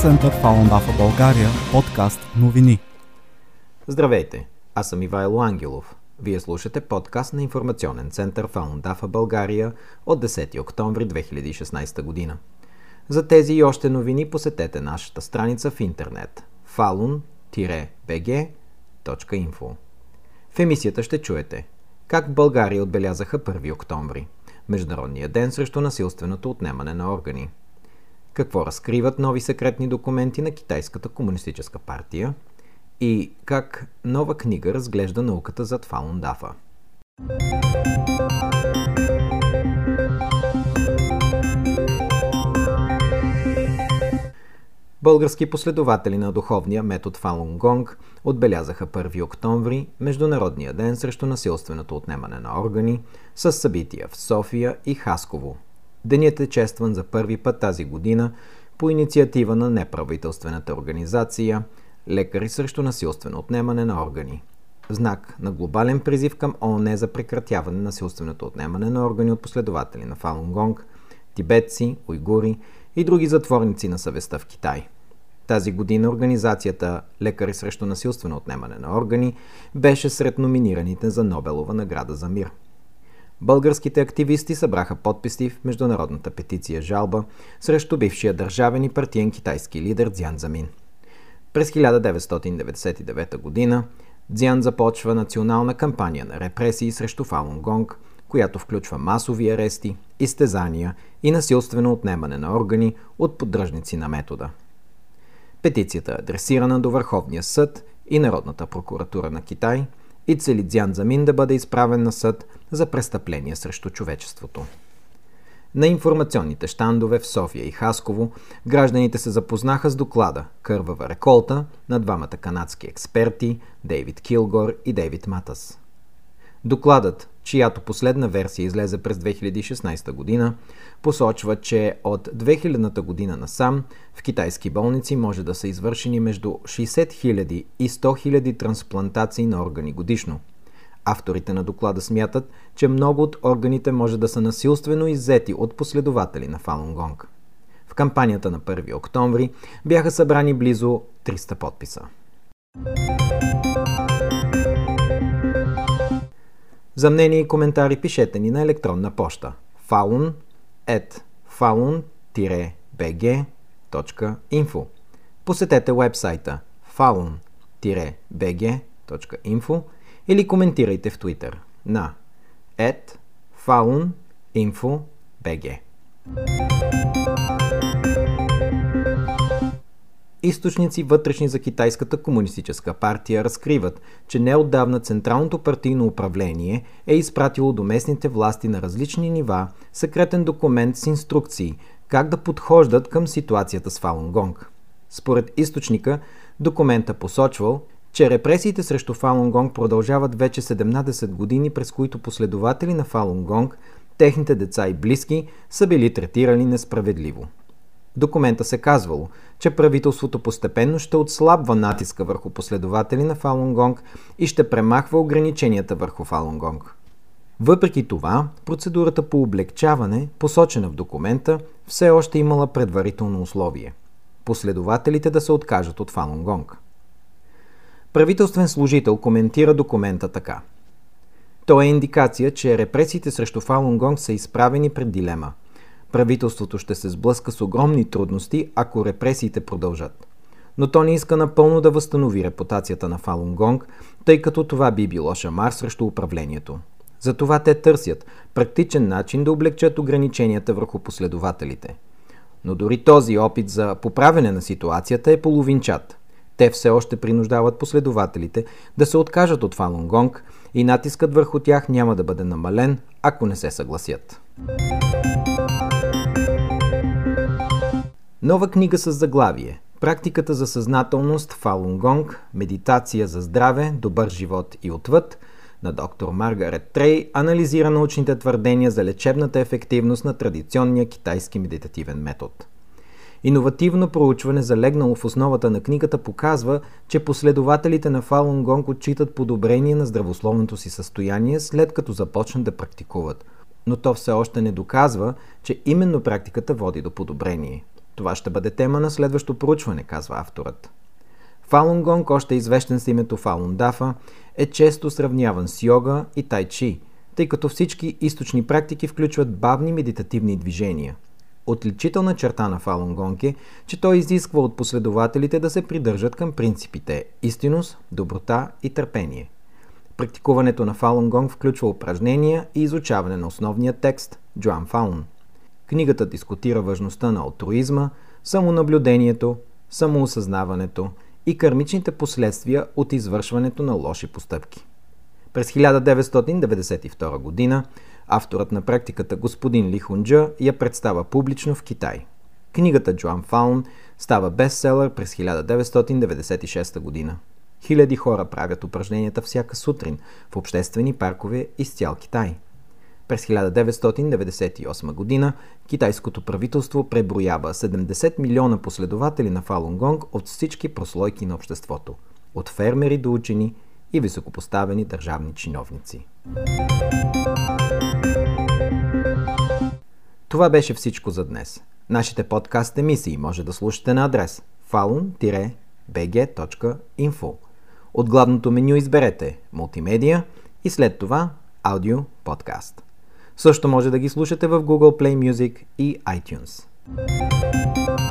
център Фалундафа България, подкаст новини. Здравейте, аз съм Ивайло Ангелов. Вие слушате подкаст на информационен център Фалундафа България от 10 октомври 2016 година. За тези и още новини посетете нашата страница в интернет falun-bg.info. В емисията ще чуете как в България отбелязаха 1 октомври, Международния ден срещу насилственото отнемане на органи. Какво разкриват нови секретни документи на Китайската комунистическа партия и как нова книга разглежда науката зад Фалун Дафа. Български последователи на духовния метод Фалун Гонг отбелязаха 1 октомври, Международния ден срещу насилственото отнемане на органи, с събития в София и Хасково. Денят е честван за първи път тази година по инициатива на неправителствената организация Лекари срещу насилствено отнемане на органи, в знак на глобален призив към ООН за прекратяване на насилственото отнемане на органи от последователи на Фалун Гонг, тибетци, уйгури и други затворници на съвестта в Китай. Тази година организацията Лекари срещу насилствено отнемане на органи беше сред номинираните за Нобелова награда за мир. Българските активисти събраха подписи в международната петиция жалба срещу бившия държавен и партиен китайски лидер Цзян Цзъмин. През 1999 година Цзян започва национална кампания на репресии срещу Фалун Гонг, която включва масови арести, изтезания и насилствено отнемане на органи от поддръжници на метода. Петицията е адресирана до Върховния съд и Народната прокуратура на Китай и цели Цзян Цзъмин да бъде изправен на съд за престъпление срещу човечеството. На информационните щандове в София и Хасково гражданите се запознаха с доклада «Кървава реколта» на двамата канадски експерти Дейвид Килгор и Дейвид Матас. Докладът, чиято последна версия излезе през 2016 година, посочва, че от 2000-та година насам в китайски болници може да са извършени между 60 000 и 100 000 трансплантации на органи годишно. Авторите на доклада смятат, че много от органите може да са насилствено иззети от последователи на Фалун Гонг. В кампанията на 1 октомври бяха събрани близо 300 подписа. За мнение и коментари пишете ни на електронна поща falun@falun-bg.info. Посетете уебсайта falun-bg.info или коментирайте в Twitter на @falun-info-bg. Източници вътрешни за Китайската комунистическа партия разкриват, че неотдавна Централното партийно управление е изпратило до местните власти на различни нива секретен документ с инструкции как да подхождат към ситуацията с Фалун Гонг. Според източника, документа посочвал, че репресиите срещу Фалун Гонг продължават вече 17 години, през които последователи на Фалун Гонг, техните деца и близки са били третирани несправедливо. Документа се казвало, че правителството постепенно ще отслабва натиска върху последователи на Фалун Гонг и ще премахва ограниченията върху Фалун Гонг. Въпреки това, процедурата по облекчаване, посочена в документа, все още имала предварително условие – последователите да се откажат от Фалун Гонг. Правителствен служител коментира документа така: то е индикация, че репресиите срещу Фалун Гонг са изправени пред дилема. Правителството ще се сблъска с огромни трудности, ако репресиите продължат. Но то не иска напълно да възстанови репутацията на Фалун Гонг, тъй като това би било шамар срещу управлението. Затова те търсят практичен начин да облекчат ограниченията върху последователите. Но дори този опит за поправяне на ситуацията е половинчат. Те все още принуждават последователите да се откажат от Фалун Гонг и натискът върху тях няма да бъде намален, ако не се съгласят. Нова книга с заглавие «Практиката за съзнателност Фалун Гонг. Медитация за здраве, добър живот и отвъд» на доктор Маргарет Трей анализира научните твърдения за лечебната ефективност на традиционния китайски медитативен метод. Иновативно проучване, залегнало в основата на книгата, показва, че последователите на Фалун Гонг отчитат подобрение на здравословното си състояние, след като започнат да практикуват. Но то все още не доказва, че именно практиката води до подобрение. Това ще бъде тема на следващо проучване, казва авторът. Фалун Гонг, още известен с името Фалун Дафа, е често сравняван с йога и тайчи, тъй като всички източни практики включват бавни медитативни движения. Отличителна черта на Фалун Гонг е, че той изисква от последователите да се придържат към принципите истинност, доброта и търпение. Практикуването на Фалун Гонг включва упражнения и изучаване на основния текст Джоан Фалун. Книгата дискутира важността на алтруизма, самонаблюдението, самоосъзнаването и кармичните последствия от извършването на лоши постъпки. През 1992 година авторът на практиката господин Ли Хунджа я представя публично в Китай. Книгата Джоан Фалун става бестселър през 1996 година. Хиляди хора правят упражненията всяка сутрин в обществени паркове из цял Китай. През 1998 година китайското правителство преброява 70 милиона последователи на Фалун Гонг от всички прослойки на обществото, от фермери до учени и високопоставени държавни чиновници. Това беше всичко за днес. Нашите подкаст емисии може да слушате на адрес falun-bg.info. От главното меню изберете мултимедия и след това аудио подкаст. Също може да ги слушате в Google Play Music и iTunes.